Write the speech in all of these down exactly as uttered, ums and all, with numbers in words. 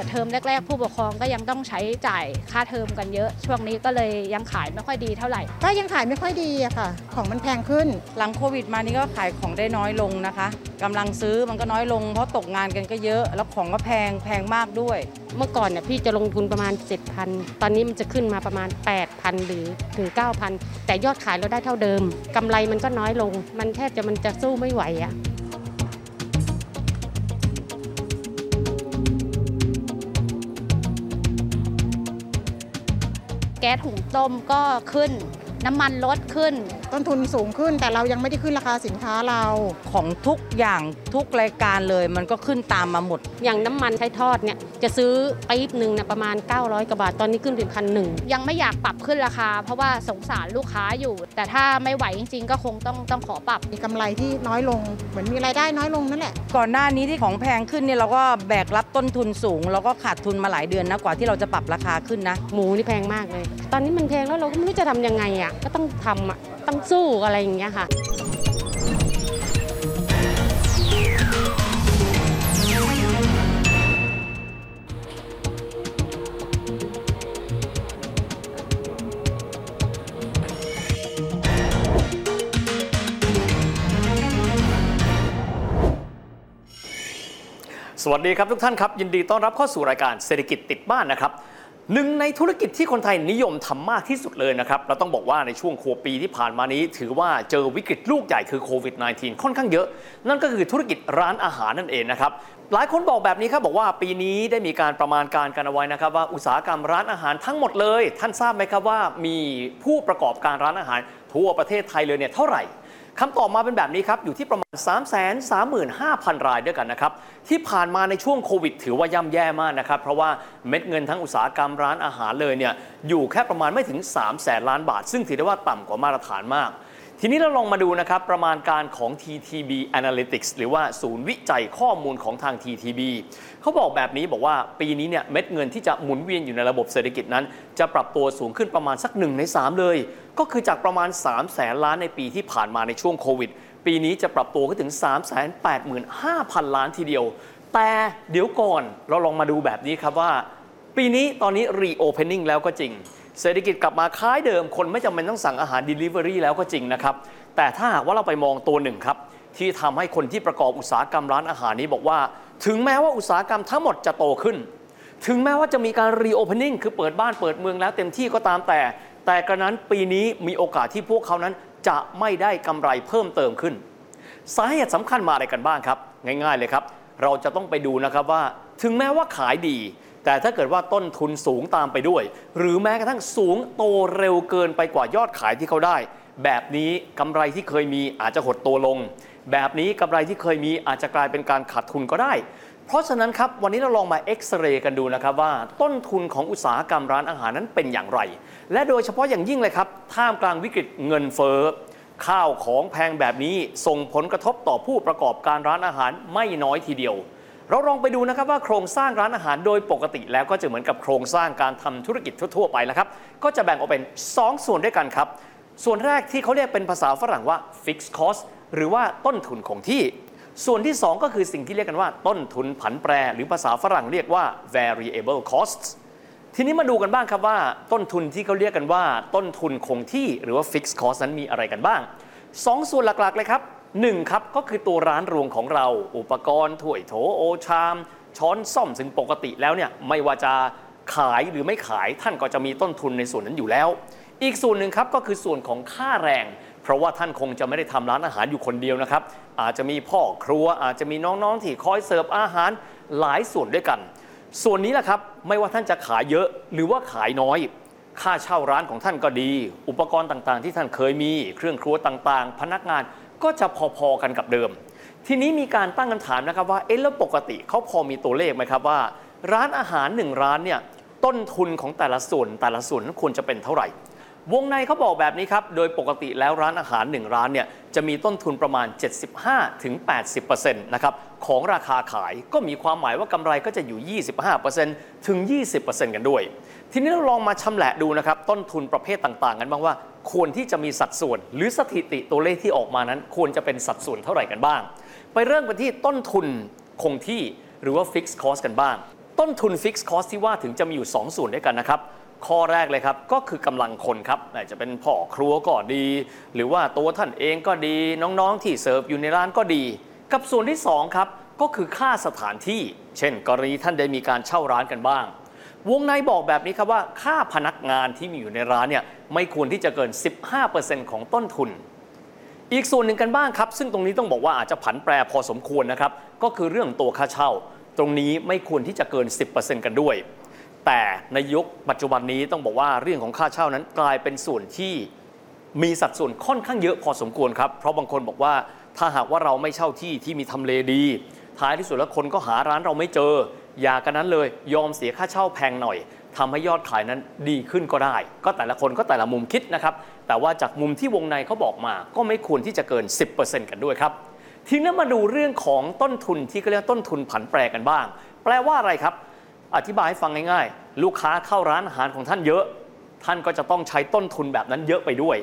ปิดเทอมแรกๆผู้ปกครองก็ยังต้องใช้จ่ายค่าเทอมกันเยอะช่วงนี้ก็เลยยังขายไม่ค่อยดีเท่าไหร่ก็ยังขายไม่ค่อยดีอะค่ะของมันแพงขึ้นหลังโควิดมานี่ก็ขายของได้น้อยลงนะคะกำลังซื้อมันก็น้อยลงเพราะตกงานกันก็เยอะแล้วของก็แพงแพงมากด้วยเมื่อก่อนเนี่ยพี่จะลงทุนประมาณ เจ็ดพัน ตอนนี้มันจะขึ้นมาประมาณ แปดพัน หรือถึง เก้าพัน แต่ยอดขายเราได้เท่าเดิมกำไรมันก็น้อยลงมันแทบจะมันจะสู้ไม่ไหวอะแก๊สหุงต้มก็ขึ้นน้ำมันลดขึ้นต้นทุนสูงขึ้นแต่เรายังไม่ได้ขึ้นราคาสินค้าเราของทุกอย่างทุกรายการเลยมันก็ขึ้นตามมาหมดอย่างน้ำมันใช้ทอดเนี่ยจะซื้อปิ๊บหนึ่งนะประมาณเก้าร้อยกว่าบาทตอนนี้ขึ้นเป็นพันหนึ่งยังไม่อยากปรับขึ้นราคาเพราะว่าสงสารลูกค้าอยู่แต่ถ้าไม่ไหวจริงๆก็คงต้องต้องขอปรับมีกำไรที่น้อยลงเหมือนมีรายได้น้อยลงนั่นแหละก่อนหน้านี้ที่ของแพงขึ้นเนี่ยเราก็แบกรับต้นทุนสูงเราก็ขาดทุนมาหลายเดือนนะกว่าที่เราจะปรับราคาขึ้นนะหมูนี่แพงมากเลยตอนนี้มันแพงแล้วเราก็ไม่รู้จะทำยังไงอ่ะก็ต้องทำอ่ะต้องสู้อะไรอย่างเงี้ยค่ะสวัสดีครับทุกท่านครับยินดีต้อนรับเข้าสู่รายการเศรษฐกิจติดบ้านนะครับหนึ่งในธุรกิจที่คนไทยนิยมทำมากที่สุดเลยนะครับเราต้องบอกว่าในช่วงครัวปีที่ผ่านมานี้ถือว่าเจอวิกฤตลูกใหญ่คือโควิด สิบเก้า ค่อนข้างเยอะนั่นก็คือธุรกิจร้านอาหารนั่นเองนะครับหลายคนบอกแบบนี้ครับบอกว่าปีนี้ได้มีการประมาณการกันเอาไว้นะครับว่าอุตสาหกรรมร้านอาหารทั้งหมดเลยท่านทราบไหมครับว่ามีผู้ประกอบการร้านอาหารทั่วประเทศไทยเลยเนี่ยเท่าไหร่คำตอบมาเป็นแบบนี้ครับอยู่ที่ประมาณ สามแสนสามหมื่นห้าพัน รายด้วยกันนะครับที่ผ่านมาในช่วงโควิดถือว่าย่ำแย่มากนะครับเพราะว่าเม็ดเงินทั้งอุตสาหกรรมร้านอาหารเลยเนี่ยอยู่แค่ประมาณไม่ถึง สามแสน ล้านบาทซึ่งถือได้ว่าต่ำกว่ามาตรฐานมากทีนี้เราลองมาดูนะครับประมาณการของ ที ที บี Analytics หรือว่าศูนย์วิจัยข้อมูลของทาง ที ที บี เขาบอกแบบนี้บอกว่าปีนี้เนี่ยเม็ดเงินที่จะหมุนเวียนอยู่ในระบบเศรษฐกิจนั้นจะปรับตัวสูงขึ้นประมาณสักหนึ่งในสามเลยก็คือจากประมาณ สามแสน ล้านในปีที่ผ่านมาในช่วงโควิดปีนี้จะปรับตัวขึ้นถึง สามแสนแปดหมื่นห้าพัน ล้านทีเดียวแต่เดี๋ยวก่อนเราลองมาดูแบบนี้ครับว่าปีนี้ตอนนี้ Reopening แล้วก็จริงเศรษฐกิจกลับมาคล้ายเดิมคนไม่จำเป็นต้องสั่งอาหาร Delivery แล้วก็จริงนะครับแต่ถ้าหากว่าเราไปมองตัวหนึ่งครับที่ทำให้คนที่ประกอบอุตสาหกรรมร้านอาหารนี้บอกว่าถึงแม้ว่าอุตสาหกรรมทั้งหมดจะโตขึ้นถึงแม้ว่าจะมีการ Reopening คือเปิดบ้านเปิดเมืองแล้วเต็มที่ก็ตามแต่แต่กระนั้นปีนี้มีโอกาสที่พวกเขานั้นจะไม่ได้กำไรเพิ่มเติมขึ้นสาเหตุสำคัญมาอะไรกันบ้างครับง่ายๆเลยครับเราจะต้องไปดูนะครับว่าถึงแม้ว่าขายดีแต่ถ้าเกิดว่าต้นทุนสูงตามไปด้วยหรือแม้กระทั่งสูงโตเร็วเกินไปกว่ายอดขายที่เขาได้แบบนี้กำไรที่เคยมีอาจจะหดตัวลงแบบนี้กำไรที่เคยมีอาจจะกลายเป็นการขาดทุนก็ได้เพราะฉะนั้นครับวันนี้เราลองมาเอ็กซเรย์กันดูนะครับว่าต้นทุนของอุตสาหกรรมร้านอาหารนั้นเป็นอย่างไรและโดยเฉพาะอย่างยิ่งเลยครับท่ามกลางวิกฤตเงินเฟ้อข้าวของแพงแบบนี้ส่งผลกระทบต่อผู้ประกอบการร้านอาหารไม่น้อยทีเดียวเราลองไปดูนะครับว่าโครงสร้างร้านอาหารโดยปกติแล้วก็จะเหมือนกับโครงสร้างการทำธุรกิจทั่วๆไปแล้วครับก็จะแบ่งออกเป็นสองส่วนด้วยกันครับส่วนแรกที่เขาเรียกเป็นภาษาฝรั่งว่า fixed cost หรือว่าต้นทุนคงที่ส่วนที่สองก็คือสิ่งที่เรียกกันว่าต้นทุนผันแปรหรือภาษาฝรั่งเรียกว่า variable costs ทีนี้มาดูกันบ้างครับว่าต้นทุนที่เขาเรียกกันว่าต้นทุนคงที่หรือว่า fixed cost นั้นมีอะไรกันบ้างสองส่วนหลักๆเลยครับหนึ่งครับก็คือตัวร้านรวงของเราอุปกรณ์ถ้วยโถโอชามช้อนส้อมซึ่งปกติแล้วเนี่ยไม่ว่าจะขายหรือไม่ขายท่านก็จะมีต้นทุนในส่วนนั้นอยู่แล้วอีกส่วนหนึ่งครับก็คือส่วนของค่าแรงเพราะว่าท่านคงจะไม่ได้ทำร้านอาหารอยู่คนเดียวนะครับอาจจะมีพ่อครัวอาจจะมีน้องๆที่คอยเสิร์ฟอาหารหลายส่วนด้วยกันส่วนนี้แหละครับไม่ว่าท่านจะขายเยอะหรือว่าขายน้อยค่าเช่าร้านของท่านก็ดีอุปกรณ์ต่างๆที่ท่านเคยมีเครื่องครัวต่างๆพนักงานก็จะพอๆกันกับเดิมทีนี้มีการตั้งคำถามนะครับว่าเอ๊ะแล้วปกติเขาพอมีตัวเลขไหมครับว่าร้านอาหารหนึ่งร้านเนี่ยต้นทุนของแต่ละส่วนแต่ละส่วนควรจะเป็นเท่าไหร่วงในเขาบอกแบบนี้ครับโดยปกติแล้วร้านอาหารหนึ่งร้านเนี่ยจะมีต้นทุนประมาณ เจ็ดสิบห้าถึงแปดสิบเปอร์เซ็นต์ นะครับของราคาขายก็มีความหมายว่ากำไรก็จะอยู่ ยี่สิบห้าเปอร์เซ็นต์ ถึง ยี่สิบเปอร์เซ็นต์ กันด้วย ทีนี้เราลองมาชำแหละดูนะครับต้นทุนประเภทต่างๆกันบ้างว่าควรที่จะมีสัดส่วนหรือสถิติตัวเลขที่ออกมานั้นควรจะเป็นสัดส่วนเท่าไหร่กันบ้างไปเริ่มกันที่ต้นทุนคงที่หรือว่า fixed cost กันบ้างต้นทุน fixed cost ที่ว่าถึงจะมีอยู่สอง ส, ส่วนด้วยกันนะครับข้อแรกเลยครับก็คือกำลังคนครับอาจจะเป็นพ่อครัวก็ดีหรือว่าตัวท่านเองก็ดีน้องๆที่เสิร์ฟอยู่ในร้านก็ดีกับส่วนที่สองครับก็คือค่าสถานที่เช่นกรณีท่านได้มีการเช่าร้านกันบ้างวงในบอกแบบนี้ครับว่าค่าพนักงานที่มีอยู่ในร้านเนี่ยไม่ควรที่จะเกิน สิบห้าเปอร์เซ็นต์ ของต้นทุนอีกส่วนหนึ่งกันบ้างครับซึ่งตรงนี้ต้องบอกว่าอาจจะผันแปรพอสมควรนะครับก็คือเรื่องตัวค่าเช่าตรงนี้ไม่ควรที่จะเกิน สิบเปอร์เซ็นต์ กันด้วยแต่ในยุคปัจจุบันนี้ต้องบอกว่าเรื่องของค่าเช่านั้นกลายเป็นส่วนที่มีสัดส่วนค่อนข้างเยอะพอสมควรครับเพราะบางคนบอกว่าถ้าหากว่าเราไม่เช่าที่ที่มีทำเลดีท้ายที่สุดแล้วคนก็หาร้านเราไม่เจออย่ากันนั้นเลยยอมเสียค่าเช่าแพงหน่อยทำให้ยอดขายนั้นดีขึ้นก็ได้ก็แต่ละคนก็แต่ละมุมคิดนะครับแต่ว่าจากมุมที่วงในเขาบอกมาก็ไม่ควรที่จะเกิน สิบเปอร์เซ็นต์ กันด้วยครับทีนี้มาดูเรื่องของต้นทุนที่เรียกต้นทุนผันแปรกันบ้างแปลว่าอะไรครับอธิบายให้ฟังง่ายๆลูกค้าเข้าร้านอาหารของท่านเยอะท่านก็จะต้องใช้ต้นทุนแบบนั้นเยอะไปด้วย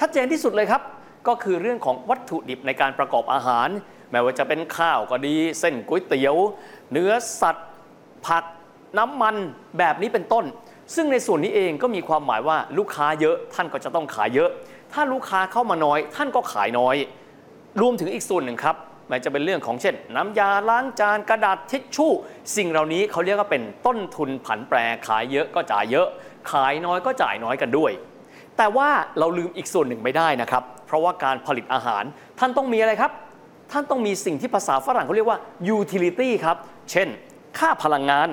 ชัดเจนที่สุดเลยครับก็คือเรื่องของวัตถุดิบในการประกอบอาหารแม้ว่าจะเป็นข้าวก็ดีเส้นก๋วยเตี๋ยวเนื้อสัตว์ผักน้ำมันแบบนี้เป็นต้นซึ่งในส่วนนี้เองก็มีความหมายว่าลูกค้าเยอะท่านก็จะต้องขายเยอะถ้าลูกค้าเข้ามาน้อยท่านก็ขายน้อยรวมถึงอีกส่วนหนึ่งครับแม้จะเป็นเรื่องของเช่นน้ำยาล้างจานกระดาษทิชชู่สิ่งเหล่านี้เขาเรียกว่าเป็นต้นทุนผันแปรขายเยอะก็จ่ายเยอะขายน้อยก็จ่ายน้อยกันด้วยแต่ว่าเราลืมอีกส่วนหนึ่งไม่ได้นะครับเพราะว่าการผลิตอาหารท่านต้องมีอะไรครับท่านต้องมีสิ่งที่ภาษาฝรั่งเขาเรียกว่า utility ครับเช่นค่าพลังงาน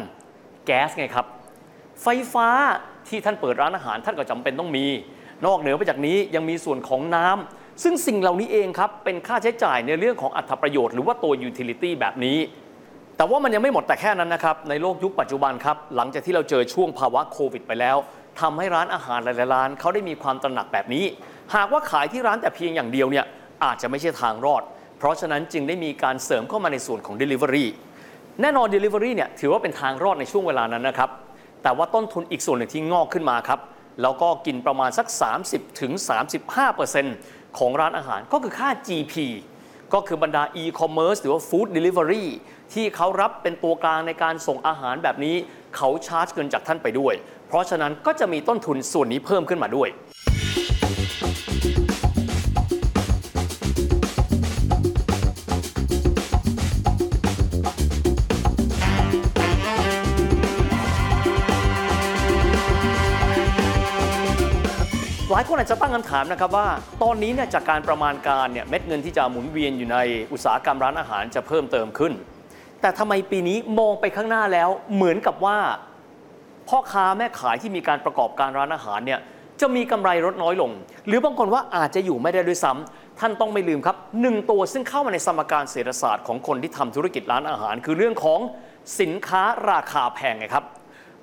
แก๊สไงครับไฟฟ้าที่ท่านเปิดร้านอาหารท่านก็จำเป็นต้องมีนอกเหนือไปจากนี้ยังมีส่วนของน้ำซึ่งสิ่งเหล่านี้เองครับเป็นค่าใช้จ่ายในเรื่องของอรรถประโยชน์หรือว่าตัว utility แบบนี้แต่ว่ามันยังไม่หมดแต่แค่นั้นนะครับในโลกยุคปัจจุบันครับหลังจากที่เราเจอช่วงภาวะโควิดไปแล้วทำให้ร้านอาหารหลายๆร้านเขาได้มีความตระหนักแบบนี้หากว่าขายที่ร้านแต่เพียงอย่างเดียวเนี่ยอาจจะไม่ใช่ทางรอดเพราะฉะนั้นจึงได้มีการเสริมเข้ามาในส่วนของ delivery แน่นอน delivery เนี่ยถือว่าเป็นทางรอดในช่วงเวลานั้นนะครับแต่ว่าต้นทุนอีกส่วนหนึ่งที่งอกขึ้นมาครับแล้วก็กินประมาณสัก สามสิบถึงสามสิบห้าเปอร์เซ็นต์ ของร้านอาหารก็คือค่า จี พี ก็คือบรรดา e-commerce หรือว่า food delivery ที่เขารับเป็นตัวกลางในการส่งอาหารแบบนี้เขาชาร์จเงินจากท่านไปด้วยเพราะฉะนั้นก็จะมีต้นทุนส่วนนี้เพิ่มขึ้นมาด้วยหลายคนอาจจะตั้งคำถามนะครับว่าตอนนี้เนี่ยจากการประมาณการเนี่ยเม็ดเงินที่จะหมุนเวียนอยู่ในอุตสาหกรรมร้านอาหารจะเพิ่มเติมขึ้นแต่ทำไมปีนี้มองไปข้างหน้าแล้วเหมือนกับว่าพ่อค้าแม่ขายที่มีการประกอบการร้านอาหารเนี่ยจะมีกำไรลดน้อยลงหรือบางคนว่าอาจจะอยู่ไม่ได้ด้วยซ้ำท่านต้องไม่ลืมครับหนึ่งตัวซึ่งเข้ามาในสมการเศรษฐศาสตร์ของคนที่ทำธุรกิจร้านอาหารคือเรื่องของสินค้าราคาแพงไงครับ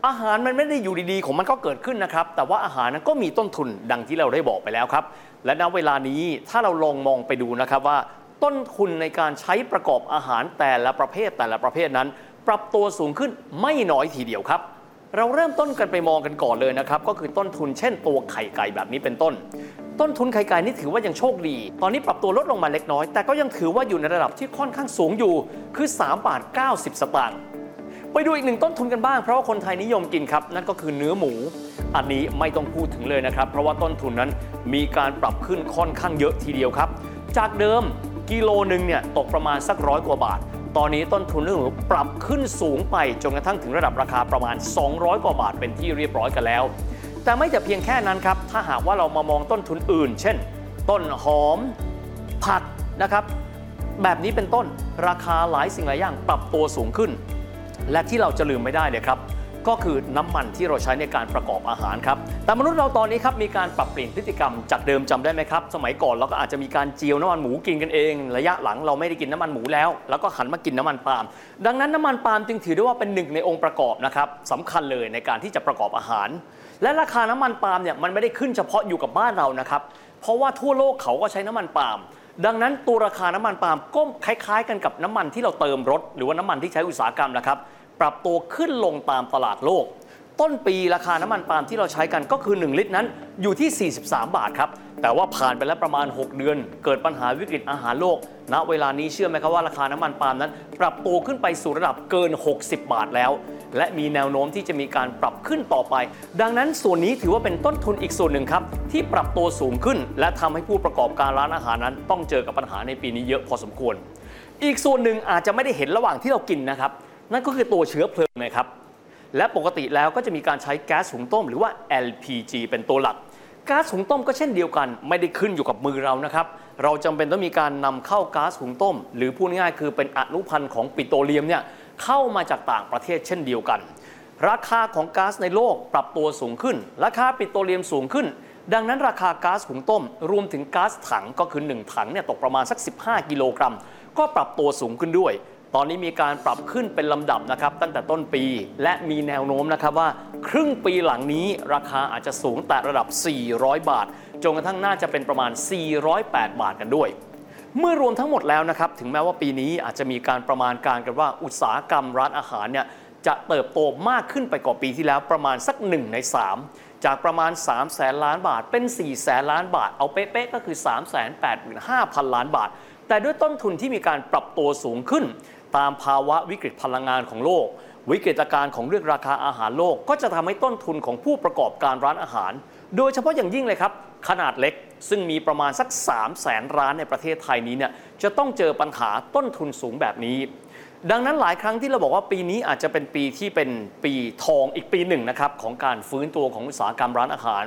อาหารมันไม่ได้อยู่ดีๆของมันก็เกิดขึ้นนะครับแต่ว่าอาหารนั้นก็มีต้นทุนดังที่เราได้บอกไปแล้วครับและณเวลานี้ถ้าเราลองมองไปดูนะครับว่าต้นทุนในการใช้ประกอบอาหารแต่ละประเภทแต่ละประเภทนั้นปรับตัวสูงขึ้นไม่น้อยทีเดียวครับเราเริ่มต้นกันไปมองกันก่อนเลยนะครับก็คือต้นทุนเช่นตัวไข่ไก่แบบนี้เป็นต้นต้นทุนไข่ไก่นี่ถือว่ายังโชคดีตอนนี้ปรับตัวลดลงมาเล็กน้อยแต่ก็ยังถือว่าอยู่ในระดับที่ค่อนข้างสูงอยู่คือสามบาทเก้าสิบสตางค์ไปดูอีกหนึ่งต้นทุนกันบ้างเพราะว่าคนไทยนิยมกินครับนั่นก็คือเนื้อหมูอันนี้ไม่ต้องพูดถึงเลยนะครับเพราะว่าต้นทุนนั้นมีการปรับขึ้นค่อนข้างเยอะทีเดียวครับจากเดิมกิโลนึงเนี่ยตกประมาณสักร้อยกว่าบาทตอนนี้ต้นทุนเนื้อหมูปรับขึ้นสูงไปจนกระทั่งถึงระดับราคาประมาณสองร้อยกว่าบาทเป็นที่เรียบร้อยกันแล้วแต่ไม่แต่เพียงแค่นั้นครับถ้าหากว่าเรามามองต้นทุนอื่นเช่นต้นหอมผักนะครับแบบนี้เป็นต้นราคาหลายสิ่งหลายอย่างปรับตัวสูงขึ้นและที่เราจะลืมไม่ได้เลยครับก็คือน้ำมันที่เราใช้ในการประกอบอาหารครับแต่มนุษย์เราตอนนี้ครับมีการปรับเปลี่ยนพฤติกรรมจากเดิมจำได้ไหมครับสมัยก่อนเราก็อาจจะมีการเจียวน้ำมันหมูกินกันเองระยะหลังเราไม่ได้กินน้ำมันหมูแล้วแล้วก็หันมากินน้ำมันปาล์มดังนั้นน้ำมันปาล์มจึงถือได้ว่าเป็นหนึ่งในองค์ประกอบนะครับสำคัญเลยในการที่จะประกอบอาหารและราคาน้ำมันปาล์มเนี่ยมันไม่ได้ขึ้นเฉพาะอยู่กับบ้านเรานะครับเพราะว่าทั่วโลกเขาก็ใช้น้ำมันปาล์มดังนั้นตัวราคาน้ำมันปาล์มก็คล้ายๆกันกับน้ำมันที่เราเติมรถหรือว่าน้ำมันที่ใช้อุตสาหกรรมนะครับปรับตัวขึ้นลงตามตลาดโลก ต้นปีราคาน้ำมันปาล์มที่เราใช้กันก็คือหนึ่งลิตรนั้นอยู่ที่สี่สิบสามบาทครับแต่ว่าผ่านไปแล้วประมาณหกเดือนเกิดปัญหาวิกฤตอาหารโลกณเวลานี้เชื่อไหมครับว่าราคาน้ำมันปาล์มนั้นปรับตัวขึ้นไปสู่ระดับเกินหกสิบบาทแล้วและมีแนวโน้มที่จะมีการปรับขึ้นต่อไปดังนั้นส่วนนี้ถือว่าเป็นต้นทุนอีกส่วนหนึ่งครับที่ปรับตัวสูงขึ้นและทำให้ผู้ประกอบการร้านอาหารนั้นต้องเจอกับปัญหาในปีนี้เยอะพอสมควรอีกส่วนหนึ่งอาจจะไม่ได้เห็นระหว่างที่เรากินนะครับนั่นก็คือตัวเชื้อเพลิงนะครับและปกติแล้วก็จะมีการใช้แก๊สหุงต้มหรือว่า แอล พี จี เป็นตัวหลักก๊าซหุงต้มก็เช่นเดียวกันไม่ได้ขึ้นอยู่กับมือเรานะครับเราจำเป็นต้องมีการนำเข้าก๊าซหุงต้มหรือพูดง่ายๆคือเป็นอนุพันธ์ของปิโตรเลียมเนี่ยเข้ามาจากต่างประเทศเช่นเดียวกันราคาของก๊าซในโลกปรับตัวสูงขึ้นราคาปิโตรเลียมสูงขึ้นดังนั้นราคาก๊าซหุงต้มรวมถึงก๊าซถังก็คือหนึ่งถังเนี่ยตกประมาณสักสิบห้ากิโลกรัมก็ปรับตัวสูงขึ้นด้วยตอนนี้มีการปรับขึ้นเป็นลำดับนะครับตั้งแต่ต้นปีและมีแนวโน้มนะครับว่าครึ่งปีหลังนี้ราคาอาจจะสูงแต่ระดับสี่ร้อยบาทจนกระทั่งน่าจะเป็นประมาณสี่ร้อยแปดบาทกันด้วยเมื่อรวมทั้งหมดแล้วนะครับถึงแม้ว่าปีนี้อาจจะมีการประมาณการกันว่าอุตสาหกรรมร้านอาหารเนี่ยจะเติบโตมากขึ้นไปกว่าปีที่แล้วประมาณสักหนึ่งในสามจากประมาณสามแสนล้านบาทเป็นสี่แสนล้านบาทเอาเป๊ะๆก็คือ สามแสนแปดหมื่นห้าพันล้านบาทแต่ด้วยต้นทุนที่มีการปรับตัวสูงขึ้นตามภาวะวิกฤตพลังงานของโลกวิกฤตการณ์ของเรื่องราคาอาหารโลกก็จะทำให้ต้นทุนของผู้ประกอบการร้านอาหารโดยเฉพาะอย่างยิ่งเลยครับขนาดเล็กซึ่งมีประมาณสัก สามแสนร้านในประเทศไทยนี้เนี่ยจะต้องเจอปัญหาต้นทุนสูงแบบนี้ดังนั้นหลายครั้งที่เราบอกว่าปีนี้อาจจะเป็นปีที่เป็นปีทองอีกปีหนึ่งนะครับของการฟื้นตัวของอุตสาหกรรมร้านอาหาร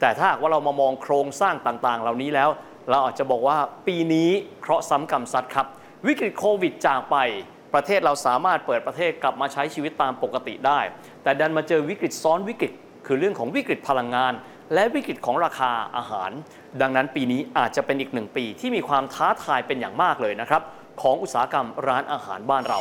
แต่ถ้าหากว่าเรามามองโครงสร้างต่างๆเหล่านี้แล้วเราอาจจะบอกว่าปีนี้เคราะห์ซ้ำกรรมซัดครับวิกฤตโควิดจากไปประเทศเราสามารถเปิดประเทศกลับมาใช้ชีวิตตามปกติได้แต่ดันมาเจอวิกฤตซ้อนวิกฤตคือเรื่องของวิกฤตพลังงานและวิกฤตของราคาอาหารดังนั้นปีนี้อาจจะเป็นอีกหนึ่งปีที่มีความท้าทายเป็นอย่างมากเลยนะครับของอุตสาหกรรมร้านอาหารบ้านเรา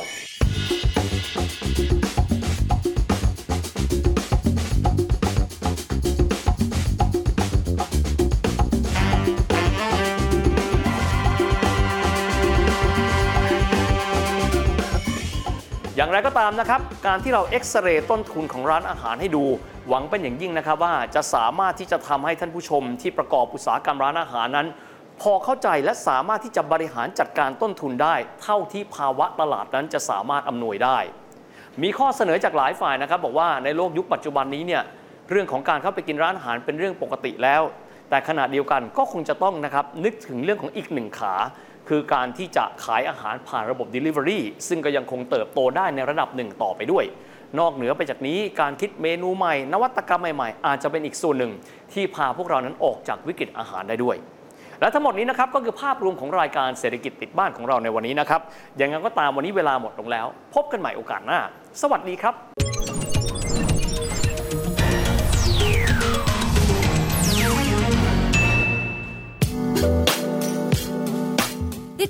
อย่างไรก็ตามนะครับการที่เราเอ็กซเรย์ต้นทุนของร้านอาหารให้ดูหวังเป็นอย่างยิ่งนะครับว่าจะสามารถที่จะทำให้ท่านผู้ชมที่ประกอบอุตสาหกรรมร้านอาหารนั้นพอเข้าใจและสามารถที่จะบริหารจัดการต้นทุนได้เท่าที่ภาวะตลาดนั้นจะสามารถอำนวยได้มีข้อเสนอจากหลายฝ่ายนะครับบอกว่าในโลกยุคปัจจุบันนี้เนี่ยเรื่องของการเข้าไปกินร้านอาหารเป็นเรื่องปกติแล้วแต่ขณะเดียวกันก็คงจะต้องนะครับนึกถึงเรื่องของอีกหนึ่งขาคือการที่จะขายอาหารผ่านระบบ Delivery ซึ่งก็ยังคงเติบโตได้ในระดับหนึ่งต่อไปด้วยนอกเหนือไปจากนี้การคิดเมนูใหม่นวัตกรรมใหม่ๆอาจจะเป็นอีกส่วนหนึ่งที่พาพวกเรานั้นออกจากวิกฤตอาหารได้ด้วยและทั้งหมดนี้นะครับก็คือภาพรวมของรายการเศรษฐกิจติดบ้านของเราในวันนี้นะครับอย่างนั้นก็ตามวันนี้เวลาหมดลงแล้วพบกันใหม่โอกาสหน้าสวัสดีครับติ